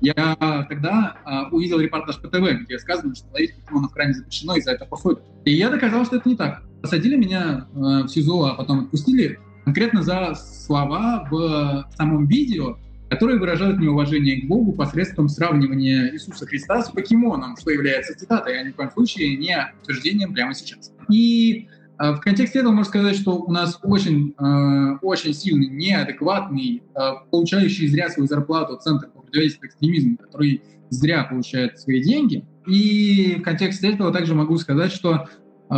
Я тогда увидел репортаж по ТВ, где сказано, что ловить покемонов в храме запрещено, и за это посадят. И я доказал, что это не так. Посадили меня в СИЗО, а потом отпустили конкретно за слова в самом видео, которые выражают неуважение к Богу посредством сравнивания Иисуса Христа с покемоном, что является цитатой, а ни в коем случае не утверждением прямо сейчас. И в контексте этого можно сказать, что у нас очень сильный, неадекватный, получающий зря свою зарплату Центр по противодействию экстремизму, который зря получает свои деньги. И в контексте этого также могу сказать, что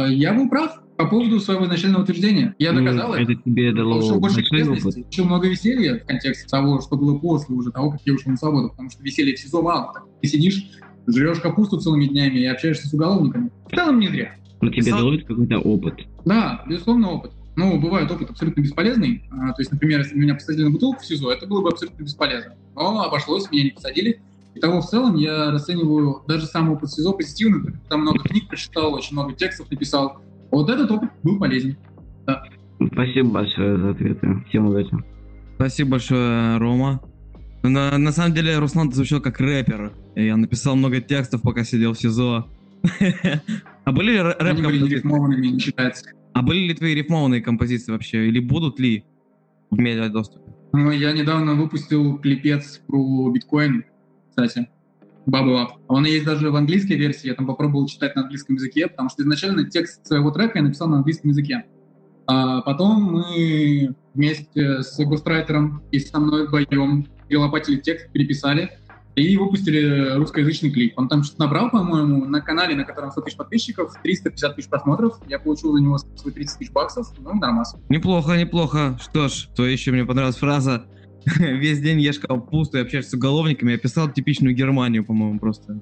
я был прав по поводу своего изначального утверждения. Я доказал это тебе дало еще больше честности, еще много веселья в контексте того, что было после уже того, как я ушел на свободу, потому что веселье в СИЗО мало. Так, ты сидишь, жрешь капусту целыми днями и общаешься с уголовниками. В целом не зря. Но тебе дает какой-то опыт. Да, безусловно, опыт. Но бывает опыт абсолютно бесполезный. То есть, например, если меня посадили на бутылку в СИЗО, это было бы абсолютно бесполезно. Но обошлось, меня не посадили. Итого, в целом, я расцениваю даже сам опыт СИЗО позитивно. Там много книг прочитал, очень много текстов написал. Вот этот опыт был полезен. Да. Спасибо большое за ответы. Всем удачи. Спасибо большое, Рома. На самом деле, Руслан звучал как рэпер. Я написал много текстов, пока сидел в СИЗО. А были рифмованными не считается. А были ли твои рифмованные композиции вообще? Или будут ли в медиадоступе? Ну, я недавно выпустил клипец про биткоин, кстати. Бабла. Он есть даже в английской версии. Я там попробовал читать на английском языке, потому что изначально текст своего трека я написал на английском языке. А потом мы вместе с гострайтером и со мной вдвоем перелопатили текст, переписали. И выпустили русскоязычный клип. Он там что-то набрал, по-моему, на канале, на котором 100 тысяч подписчиков, 350 тысяч просмотров. Я получил за него свои 30 тысяч баксов. Ну, нормально. Неплохо, неплохо. Что ж, то еще мне понравилась фраза «Весь день ешь капусту и общаешься с уголовниками». Я писал типичную Германию, по-моему, просто.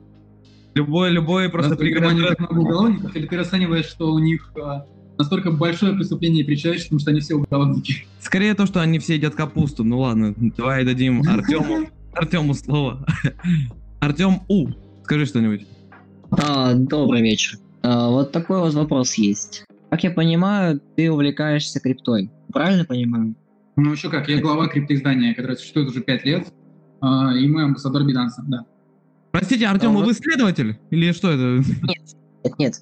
Любой просто... Ты Германию так много уголовников? Или ты расцениваешь, что у них настолько большое преступление и причащество, потому что они все уголовники? Скорее то, что они все едят капусту. Ну ладно, давай дадим Артему слово. Артем У, скажи что-нибудь. Добрый вечер. Вот такой вот вопрос есть. Как я понимаю, ты увлекаешься криптой. Правильно понимаю? Ну еще как, я глава криптоиздания, которое существует уже 5 лет, и мой амбассадор Binance, да. Простите, Артем, вы следователь? Или что это? Нет.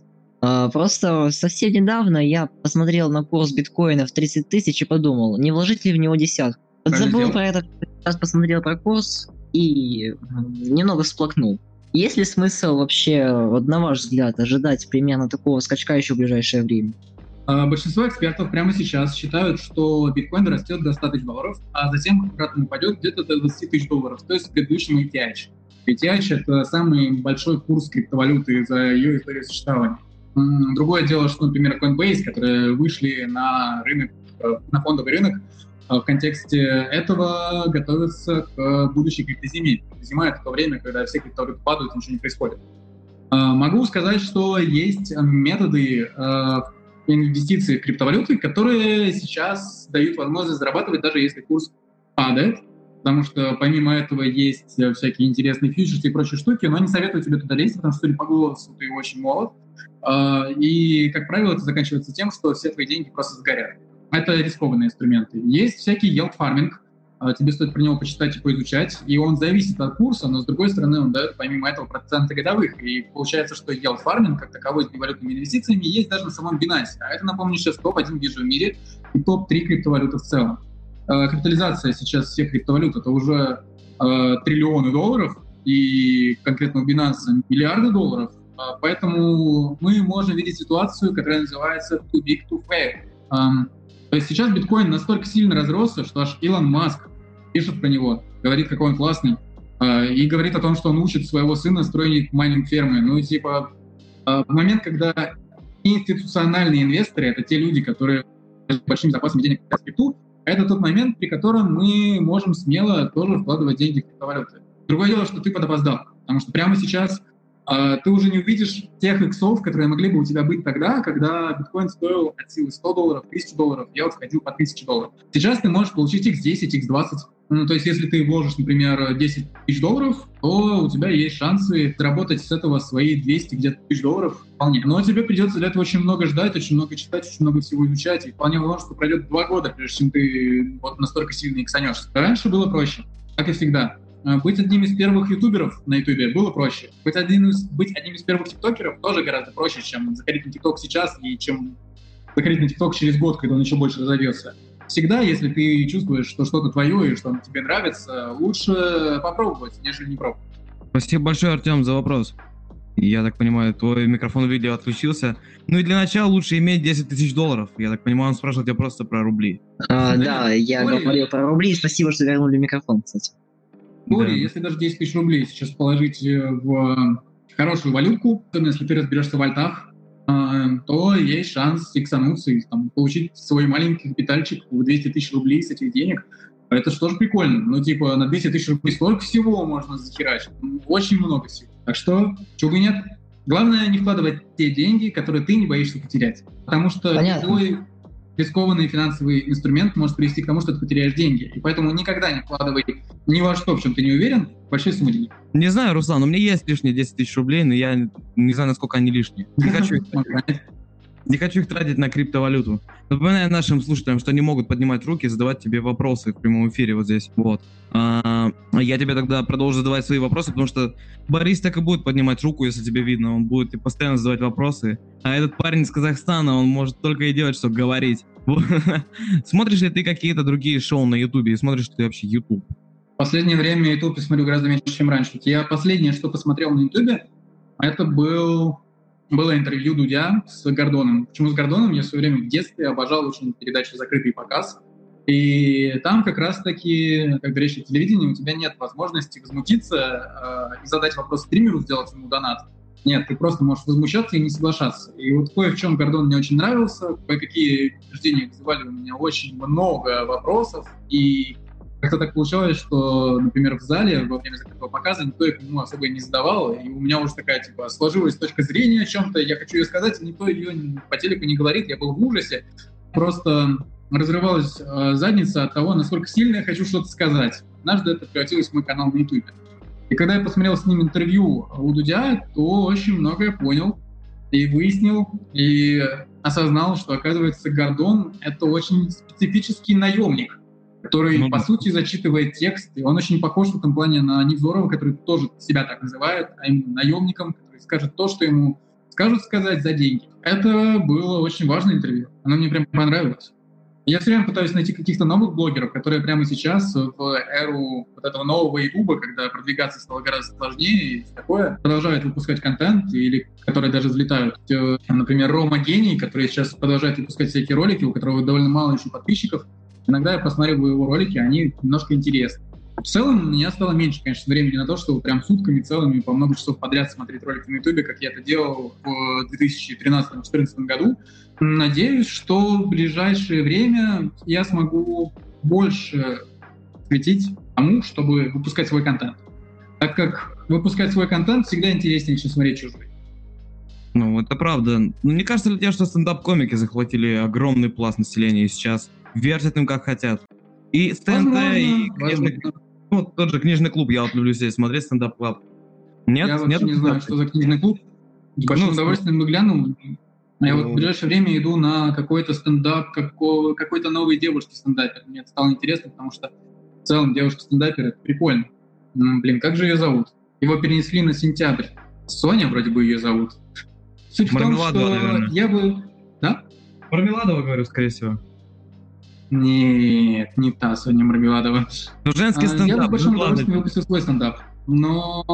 Просто совсем недавно я посмотрел на курс биткоина в 30 тысяч и подумал, не вложить ли в него десятку. Забыл про это, сейчас посмотрел про курс и немного всплакнул. Есть ли смысл вообще, вот на ваш взгляд, ожидать примерно такого скачка еще в ближайшее время? Большинство экспертов прямо сейчас считают, что биткоин растет до 100 тысяч долларов, а затем кратно упадет где-то до 20 тысяч долларов, то есть в предыдущем ETH. ETH — это самый большой курс криптовалюты за ее историю существования. Другое дело, что, например, Coinbase, которые вышли на рынок, на фондовый рынок, в контексте этого готовится к будущей криптозиме. Зима — это то время, когда все криптовалюты падают, ничего не происходит. Могу сказать, что есть методы инвестиций в криптовалюты, которые сейчас дают возможность зарабатывать, даже если курс падает, потому что помимо этого есть всякие интересные фьючерсы и прочие штуки, но не советую тебе туда лезть, потому что, судя по голосу, ты очень молод, И, как правило, это заканчивается тем, что все твои деньги просто сгорят. Это рискованные инструменты. Есть всякий yield-фарминг, тебе стоит про него почитать и поизучать, и он зависит от курса, но, с другой стороны, он дает, помимо этого, проценты годовых. И получается, что yield-фарминг, как таковой, с невалютными инвестициями, есть даже на самом Binance. А это, напомню, сейчас топ-1 биржа в мире и топ-3 криптовалюты в целом. Капитализация сейчас всех криптовалют — это уже триллионы долларов, и конкретно у Binance миллиарды долларов. Поэтому мы можем видеть ситуацию, которая называется «too big to fail». То есть сейчас биткоин настолько сильно разросся, что аж Илон Маск пишет про него, говорит, какой он классный, и говорит о том, что он учит своего сына строить майнинг-фермы. Ну, типа, в момент, когда институциональные инвесторы — это те люди, которые с большими запасами денег в крипту, это тот момент, при котором мы можем смело тоже вкладывать деньги в криптовалюты. Другое дело, что ты подопоздал, потому что прямо сейчас ты уже не увидишь тех иксов, которые могли бы у тебя быть тогда, когда биткоин стоил от силы $100, $1000, я вот входил по $1000. Сейчас ты можешь получить x10, x20. Ну, то есть если ты вложишь, например, $10 000, то у тебя есть шансы заработать с этого свои 200 где-то тысяч долларов вполне. Но тебе придется для этого очень много ждать, очень много читать, очень много всего изучать. И вполне возможно, что пройдет 2 года, прежде чем ты вот настолько сильно иксанешься. Раньше было проще, как и всегда. Быть одним из первых ютуберов на ютубе было проще. Быть одним из первых тиктокеров тоже гораздо проще, чем заходить на тикток сейчас и чем заходить на тикток через год, когда он еще больше разовьется. Всегда, если ты чувствуешь, что что-то твое и что тебе нравится, лучше попробовать, нежели не пробовать. Спасибо большое, Артем, за вопрос. Я так понимаю, твой микрофон в видео отключился. Ну и для начала лучше иметь $10 000. Я так понимаю, он спрашивал тебя просто про рубли. Да, я говорил про рубли. Спасибо, что вернули микрофон, кстати. Более, да. Если даже 10 тысяч рублей сейчас положить в хорошую валютку, особенно если ты разберешься в альтах, то есть шанс иксануться и там, получить свой маленький капитальчик в 200 тысяч рублей с этих денег. Это же тоже прикольно. Ну, типа, на 200 тысяч рублей столько всего можно захерачить. Очень много всего. Так что, чего бы нет. Главное не вкладывать те деньги, которые ты не боишься потерять. Потому что твой рискованный финансовый инструмент может привести к тому, что ты потеряешь деньги. И поэтому никогда не вкладывай ни во что, в чем ты не уверен, большие суммы денег. Не знаю, Руслан, у меня есть лишние 10 тысяч рублей, но я не знаю, насколько они лишние. Не хочу их тратить на криптовалюту. Напоминаю нашим слушателям, что они могут поднимать руки и задавать тебе вопросы в прямом эфире вот здесь. Вот. Я тебе тогда продолжу задавать свои вопросы, потому что Борис так и будет поднимать руку, если тебе видно. Он будет и постоянно задавать вопросы. А этот парень из Казахстана, он может только и делать, что говорить. Смотришь ли ты какие-то другие шоу на Ютубе и смотришь ли ты вообще Ютуб? В последнее время Ютуб я смотрю гораздо меньше, чем раньше. Я последнее, что посмотрел на Ютубе, это было интервью Дудя с Гордоном. Почему с Гордоном? Я в свое время в детстве обожал очень передачу «Закрытый показ». И там как раз-таки, когда речь о телевидении, у тебя нет возможности возмутиться и задать вопрос стримеру, сделать ему донат. Нет, ты просто можешь возмущаться и не соглашаться. И вот кое в чем Гордон мне очень нравился, кое-какие утверждения вызывали у меня очень много вопросов, и как-то так получалось, что, например, в зале во время закрытого показа никто их ему особо не задавал, и у меня уже такая, типа, сложилась точка зрения о чем-то, я хочу ее сказать, и никто ее по телеку не говорит, я был в ужасе. Просто разрывалась задница от того, насколько сильно я хочу что-то сказать. Однажды это превратилось в мой канал на Ютубе. И когда я посмотрел с ним интервью у Дудя, то очень многое понял и выяснил, и осознал, что, оказывается, Гордон — это очень специфический наемник, который, по сути, зачитывает текст, и он очень похож в этом плане на Низорова, который тоже себя так называет, а именно наемником, который скажет то, что ему скажут сказать за деньги. Это было очень важное интервью, оно мне прям понравилось. Я все время пытаюсь найти каких-то новых блогеров, которые прямо сейчас, в эру вот этого нового Ютуба, когда продвигаться стало гораздо сложнее и такое, продолжают выпускать контент, или которые даже взлетают. Например, Рома Гений, который сейчас продолжает выпускать всякие ролики, у которого довольно мало еще подписчиков. Иногда я посмотрю его ролики, они немножко интересны. В целом, у меня стало меньше, конечно, времени на то, чтобы прям сутками целыми по много часов подряд смотреть ролики на Ютубе, как я это делал в 2013-2014 году. Надеюсь, что в ближайшее время я смогу больше светить тому, чтобы выпускать свой контент. Так как выпускать свой контент всегда интереснее, чем смотреть чужой. Ну, это правда. Но не кажется ли тебе, что стендап-комики захватили огромный пласт населения и сейчас вертят им как хотят? И стендап, и книжный клуб. Ну, тот же книжный клуб я вот люблю здесь смотреть, стендап-клуб. Нет, я вообще не знаю, что за книжный клуб. С большим удовольствием бы глянул. Я вот в ближайшее время иду на какой-то стендап, какой-то новой девушки-стендапер. Мне это стало интересно, потому что в целом девушка-стендапер — это прикольно. Блин, как же ее зовут? Его перенесли на сентябрь. Соня вроде бы ее зовут. Суть в том, что наверное. Я бы... Да? Мармеладова, говорю, скорее всего. Нет, не та Соня Мармеладова. Ну, женский стендап. Я бы в большом удовольствием выпустил свой стендап. Но...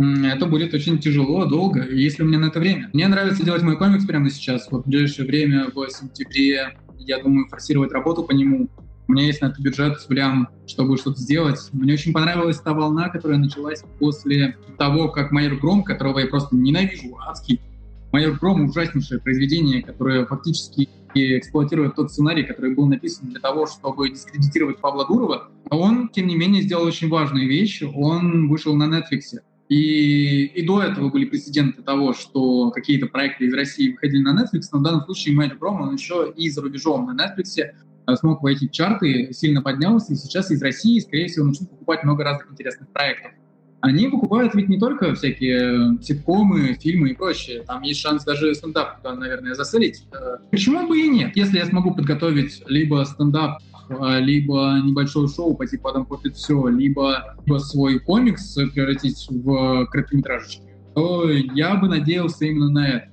это будет очень тяжело, долго, если у меня на это время. Мне нравится делать мой комикс прямо сейчас. Вот в ближайшее время, в сентябре, я думаю, форсировать работу по нему. У меня есть на это бюджет с блям, чтобы что-то сделать. Мне очень понравилась та волна, которая началась после того, как Майор Гром, которого я просто ненавижу, адский. Майор Гром — ужаснейшее произведение, которое фактически эксплуатирует тот сценарий, который был написан для того, чтобы дискредитировать Павла Дурова. Он, тем не менее, сделал очень важную вещь. Он вышел на Netflix. И до этого были прецеденты того, что какие-то проекты из России выходили на Netflix, но в данном случае Майор Гром, он еще и за рубежом на Netflix смог войти в чарты, сильно поднялся, и сейчас из России, скорее всего, начнут покупать много разных интересных проектов. Они покупают ведь не только всякие ситкомы, фильмы и прочее. Там есть шанс даже стендап, наверное, заселить. Почему бы и нет? Если я смогу подготовить либо стендап, либо небольшое шоу по типу «Адам купит все», либо свой комикс превратить в короткометражечки, то я бы надеялся именно на это.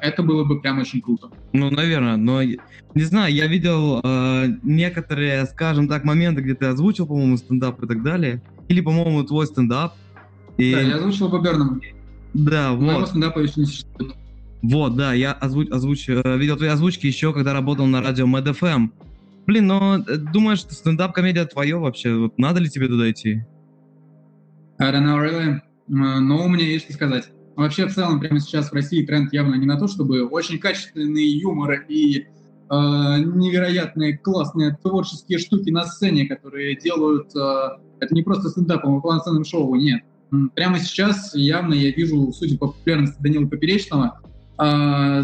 Это было бы прям очень круто. Ну, наверное, но не знаю, я видел некоторые, скажем так, моменты, где ты озвучил, по-моему, стендап и так далее. Или, по-моему, твой стендап. И... Да, я озвучил по Берному. Да, вот. Моего стендапа еще не существует. Вот, да, я видел твои озвучки еще, когда работал на радио MadFM. Блин, но думаешь, что стендап-комедия твоя вообще? Вот надо ли тебе туда идти? I don't know, really. Но у меня есть что сказать. Вообще, в целом, прямо сейчас в России тренд явно не на то, чтобы очень качественный юмор и невероятные классные творческие штуки на сцене, которые делают... это не просто стендапом, а полноценным шоу, нет. Прямо сейчас явно я вижу, судя по популярности Даниила Поперечного,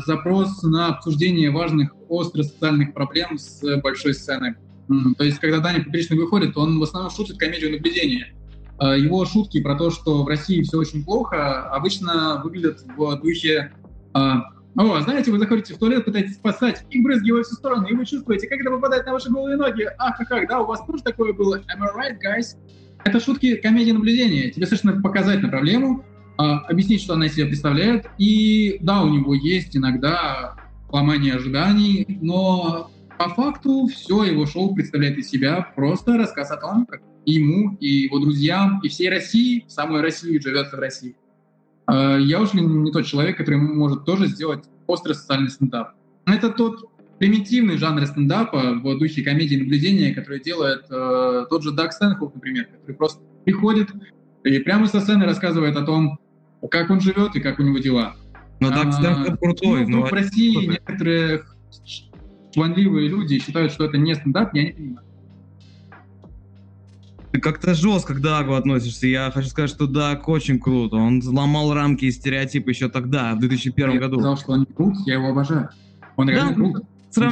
запрос на обсуждение важных, острых социальных проблем с большой сцены. То есть, когда Даня Поперечный выходит, он в основном шутит комедию наблюдения. Его шутки про то, что в России все очень плохо, обычно выглядят в духе... О, знаете, вы заходите в туалет, пытаетесь спасать, и брызги во все стороны, и вы чувствуете, как это попадает на ваши голые ноги. Ах, как, да, у вас тоже такое было? Am I right, guys? Это шутки комедии наблюдения. Тебе совершенно показать на проблему, объяснить, что она из себя представляет. И да, у него есть иногда ломание ожиданий, но по факту все его шоу представляет из себя просто рассказ о том, как ему и его друзьям, и всей России, самой России живется в России. Я уж не тот человек, который может тоже сделать острый социальный стендап. Это тот примитивный жанр стендапа в духе комедии наблюдения, который делает тот же Даг Стэнхоп, например, который просто приходит и прямо со сцены рассказывает о том, как он живет и как у него дела. Но Даг Стэнхоп крутой. Ну, в России некоторые чванливые люди считают, что это не стендап, я не понимаю. Ты как-то жестко к Дагу относишься. Я хочу сказать, что Даг очень круто. Он взломал рамки и стереотипы еще тогда, в 2001 году. Я сказал, что он не крут, я его обожаю. Он реально крут.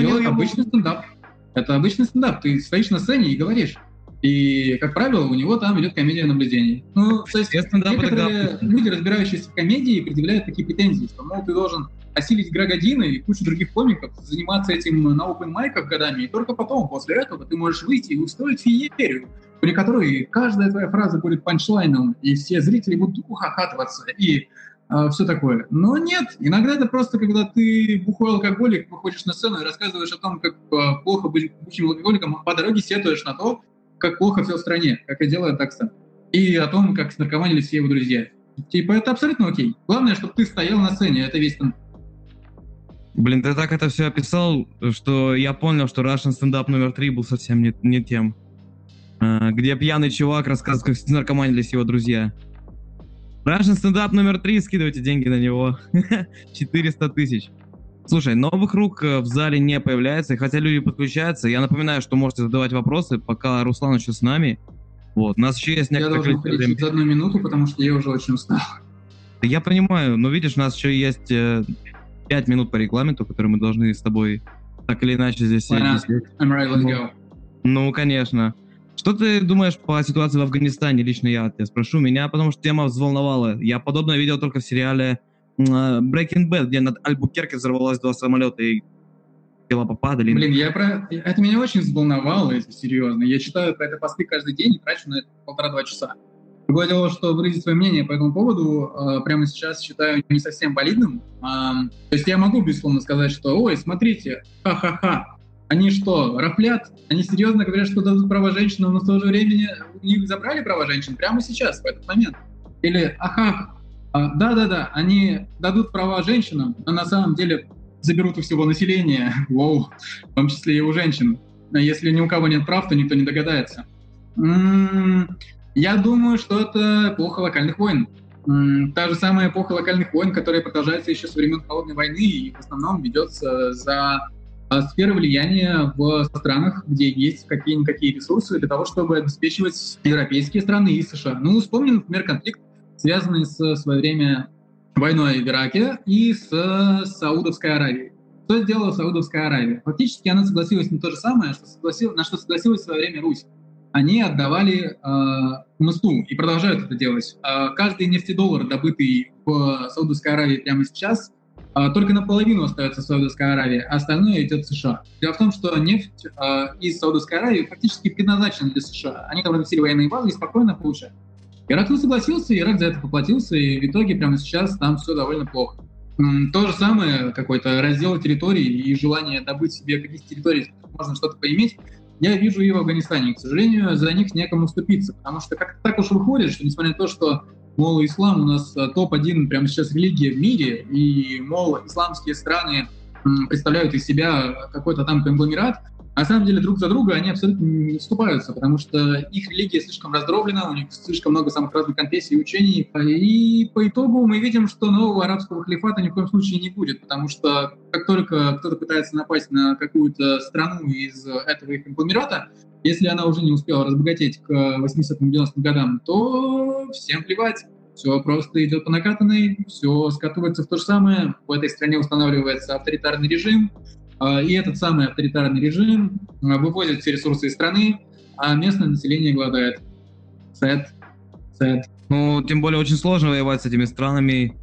Делает обычный стендап. Это обычный стендап. Ты стоишь на сцене и говоришь. И, как правило, у него там идет комедия наблюдений. Ну, то есть некоторые люди, разбирающиеся в комедии, предъявляют такие претензии, что, мол, ты должен осилить Грагодина и кучу других комиков, заниматься этим на опен-майках годами, и только потом, после этого, ты можешь выйти и устроить феерию, при которой каждая твоя фраза будет панчлайном, и все зрители будут ухахатываться, и все такое. Но нет, иногда это просто, когда ты бухой алкоголик, выходишь на сцену и рассказываешь о том, как плохо быть бухим алкоголиком, а по дороге сетуешь на то, как плохо все в стране, как и делает Даг Стэнхоп, и о том, как снаркоманили все его друзья. Типа, это абсолютно окей. Главное, чтобы ты стоял на сцене, это весь там. Блин, ты так это все описал, что я понял, что Russian стендап номер 3 был совсем не тем. Где пьяный чувак рассказывает, как снаркоманились его друзья. Russian стендап номер 3, скидывайте деньги на него. 400 тысяч. Слушай, новых рук в зале не появляется, и хотя люди подключаются, я напоминаю, что можете задавать вопросы, пока Руслан еще с нами. Вот, у нас еще есть некоторые... Я должен уходить за 1 минуту, потому что я уже очень устал. Я понимаю, но видишь, у нас еще есть 5 минут по регламенту, которые мы должны с тобой так или иначе здесь... Right, ну, конечно. Что ты думаешь по ситуации в Афганистане? Лично я тебя спрошу, меня, потому что тема взволновала. Я подобное видел только в сериале Breaking Bad, где над Альбукерке взорвалось два самолета и тела попадали. Блин, это меня очень взволновало, если серьезно. Я читаю про это посты каждый день и трачу на это 1,5-2 часа. Другое дело, что выразить свое мнение по этому поводу прямо сейчас считаю не совсем валидным. То есть я могу, безусловно, сказать, что «Ой, смотрите, ха-ха-ха, они что, раплят? Они серьезно говорят, что дадут права женщинам, но в то же время у них забрали права женщин прямо сейчас, в этот момент». Или «Ага, да-да-да, они дадут права женщинам, но на самом деле заберут у всего населения, воу, в том числе и у женщин. Если ни у кого нет прав, то никто не догадается». Я думаю, что это эпоха локальных войн. Та же самая эпоха локальных войн, которая продолжается еще со времен Холодной войны и в основном ведется за сферы влияния в странах, где есть какие-никакие ресурсы для того, чтобы обеспечивать европейские страны и США. Ну, вспомним, например, конфликт, связанный в свое время войной в Ираке и с Саудовской Аравией. Что сделала Саудовская Аравия? Фактически она согласилась на то же самое, на что согласилась в свое время Русь. Они отдавали мосту и продолжают это делать. Каждый нефтедоллар, добытый в Саудовской Аравии прямо сейчас, только наполовину остается в Саудовской Аравии, а остальное идет в США. Дело в том, что нефть из Саудовской Аравии фактически предназначена для США. Они там разместили военные базы и спокойно получают. Ирак не согласился, Ирак за это поплатился, и в итоге прямо сейчас там все довольно плохо. То же самое, какой-то раздел территорий и желание добыть себе каких-то территорий, можно что-то поиметь, я вижу и в Афганистане. И, к сожалению, за них некому вступиться, потому что как-то так уж выходит, что несмотря на то, что, мол, ислам у нас топ-1 прямо сейчас религия в мире, и, мол, исламские страны представляют из себя какой-то там конгломерат, на самом деле друг за друга они абсолютно не вступаются, потому что их религия слишком раздроблена, у них слишком много самых разных конфессий и учений, и по итогу мы видим, что нового арабского халифата ни в коем случае не будет, потому что как только кто-то пытается напасть на какую-то страну из этого их конгломерата, если она уже не успела разбогатеть к 80-м, 90-м годам, то всем плевать. Все просто идет по накатанной, все скатывается в то же самое, в этой стране устанавливается авторитарный режим, и этот самый авторитарный режим вывозит все ресурсы из страны, а местное население голодает. Сэд. Ну, тем более очень сложно воевать с этими странами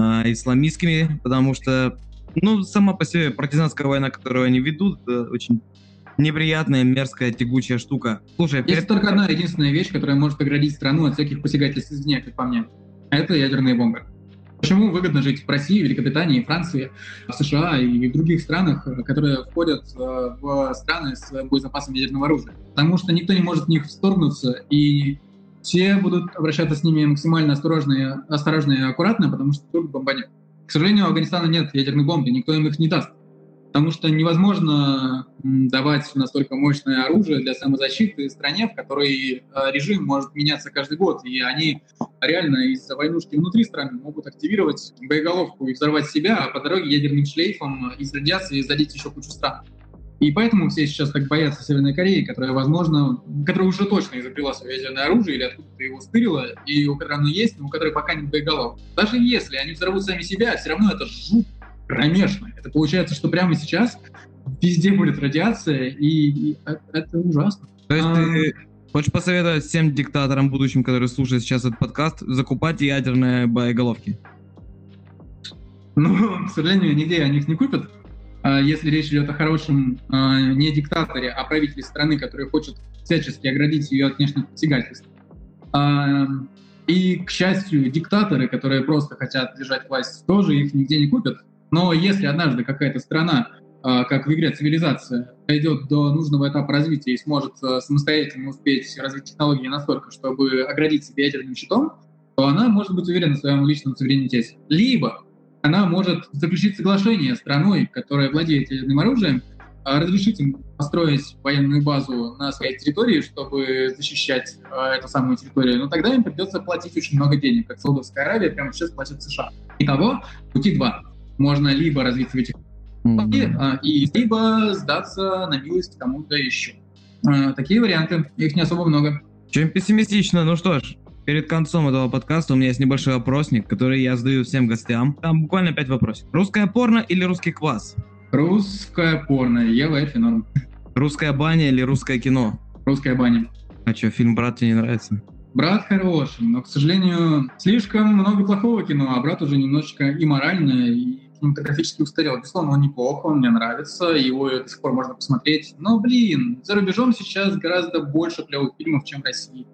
исламистскими, потому что, ну, сама по себе партизанская война, которую они ведут, очень неприятная, мерзкая, тягучая штука. Слушай, есть только одна единственная вещь, которая может оградить страну от всяких посягательств извне, как по мне. Это ядерные бомбы. Почему выгодно жить в России, Великобритании, Франции, США и в других странах, которые входят в страны с боезапасом ядерного оружия? Потому что никто не может в них вторгнуться, и все будут обращаться с ними максимально осторожно и аккуратно, потому что вдруг бомбанет. К сожалению, у Афганистана нет ядерных бомб, никто им их не даст, потому что невозможно давать настолько мощное оружие для самозащиты стране, в которой режим может меняться каждый год, и они реально из-за войнушки внутри страны могут активировать боеголовку и взорвать себя, а по дороге ядерным шлейфом из радиации задеть еще кучу стран. И поэтому все сейчас так боятся Северной Кореи, которая уже точно изобрела свое ядерное оружие или откуда-то его стырила, и у которой оно есть, но у которой пока нет боеголовок. Даже если они взорвут сами себя, все равно это жутко. Конечно. Это получается, что прямо сейчас везде будет радиация, и это ужасно. То есть ты хочешь посоветовать всем диктаторам будущим, которые слушают сейчас этот подкаст, закупать ядерные боеголовки? Ну, к сожалению, нигде они их не купят. Если речь идет о хорошем не диктаторе, а правителе страны, который хочет всячески оградить ее от внешних посягательств. И, к счастью, диктаторы, которые просто хотят держать власть, тоже их нигде не купят. Но если однажды какая-то страна, как в игре «Цивилизация», дойдет до нужного этапа развития и сможет самостоятельно успеть развить технологии настолько, чтобы оградить себя ядерным щитом, то она может быть уверена в своем личном суверенитете. Либо она может заключить соглашение с страной, которая владеет ядерным оружием, разрешить им построить военную базу на своей территории, чтобы защищать эту самую территорию, но тогда им придется платить очень много денег, как Саудовская Аравия прямо сейчас платит США. Итого, пути два. Можно либо развить свои технологии, либо сдаться на милость кому-то еще. Такие варианты, их не особо много. Чем пессимистично, ну что ж, перед концом этого подкаста у меня есть небольшой опросник, который я задаю всем гостям. Там буквально 5 вопросов. Русское порно или русский квас? Русское порно, ЕВФ и норм. Русская баня или русское кино? Русская баня. А что, фильм «Брат» тебе не нравится? Брат хороший, но, к сожалению, слишком много плохого кино, а брат уже немножечко и морально, и кинематографически устарел. Безусловно, он неплохо, он мне нравится, его до сих пор можно посмотреть. Но, блин, за рубежом сейчас гораздо больше клевых фильмов, чем в России.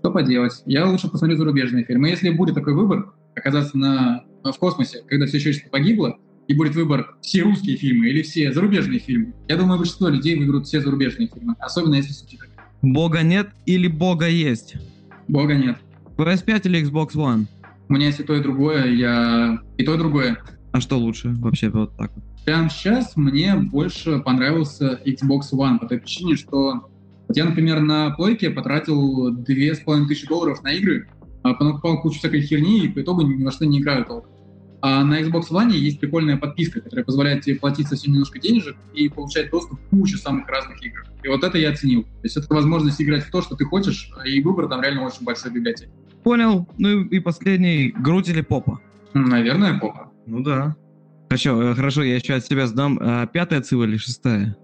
Что поделать? Я лучше посмотрю зарубежные фильмы. Если будет такой выбор, оказаться в космосе, когда все человечество погибло, и будет выбор все русские фильмы или все зарубежные фильмы, я думаю, большинство людей выберут все зарубежные фильмы, особенно если субтитры. Бога нет или Бога есть? Бога нет. PS5 или Xbox One? У меня есть и то, и другое, и то, и другое. А что лучше вообще вот так вот? Прямо сейчас мне больше понравился Xbox One по той причине, что вот я, например, на плойке потратил $2500 на игры, понакупал кучу всякой херни и по итогу ни во что не играю толком. А на Xbox One есть прикольная подписка, которая позволяет тебе платить совсем немножко денежек и получать доступ к куче самых разных игр. И вот это я оценил. То есть это возможность играть в то, что ты хочешь, и выбор там реально очень большой в библиотеке. Понял. Ну и последний. Грудь или попа? Наверное, попа. Ну да. Хорошо, я еще от себя сдам. А пятая цива или шестая?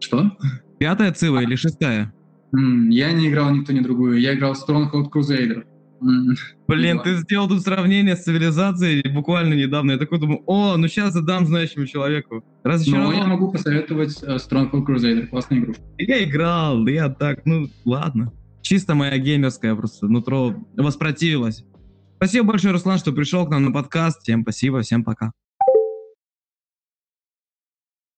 Что? Пятая цива или шестая? Я не играл никто ни другую. Я играл в Stronghold Crusader. Блин, ты сделал тут сравнение с цивилизацией буквально недавно. Я такой думаю, ну сейчас я дам знающему человеку. Ну, я могу посоветовать Stronghold Crusader, классная игрушка. Я играл, я так, ладно. Чисто моя геймерская просто нутро воспротивилась. Спасибо большое, Руслан, что пришел к нам на подкаст. Всем спасибо, всем пока.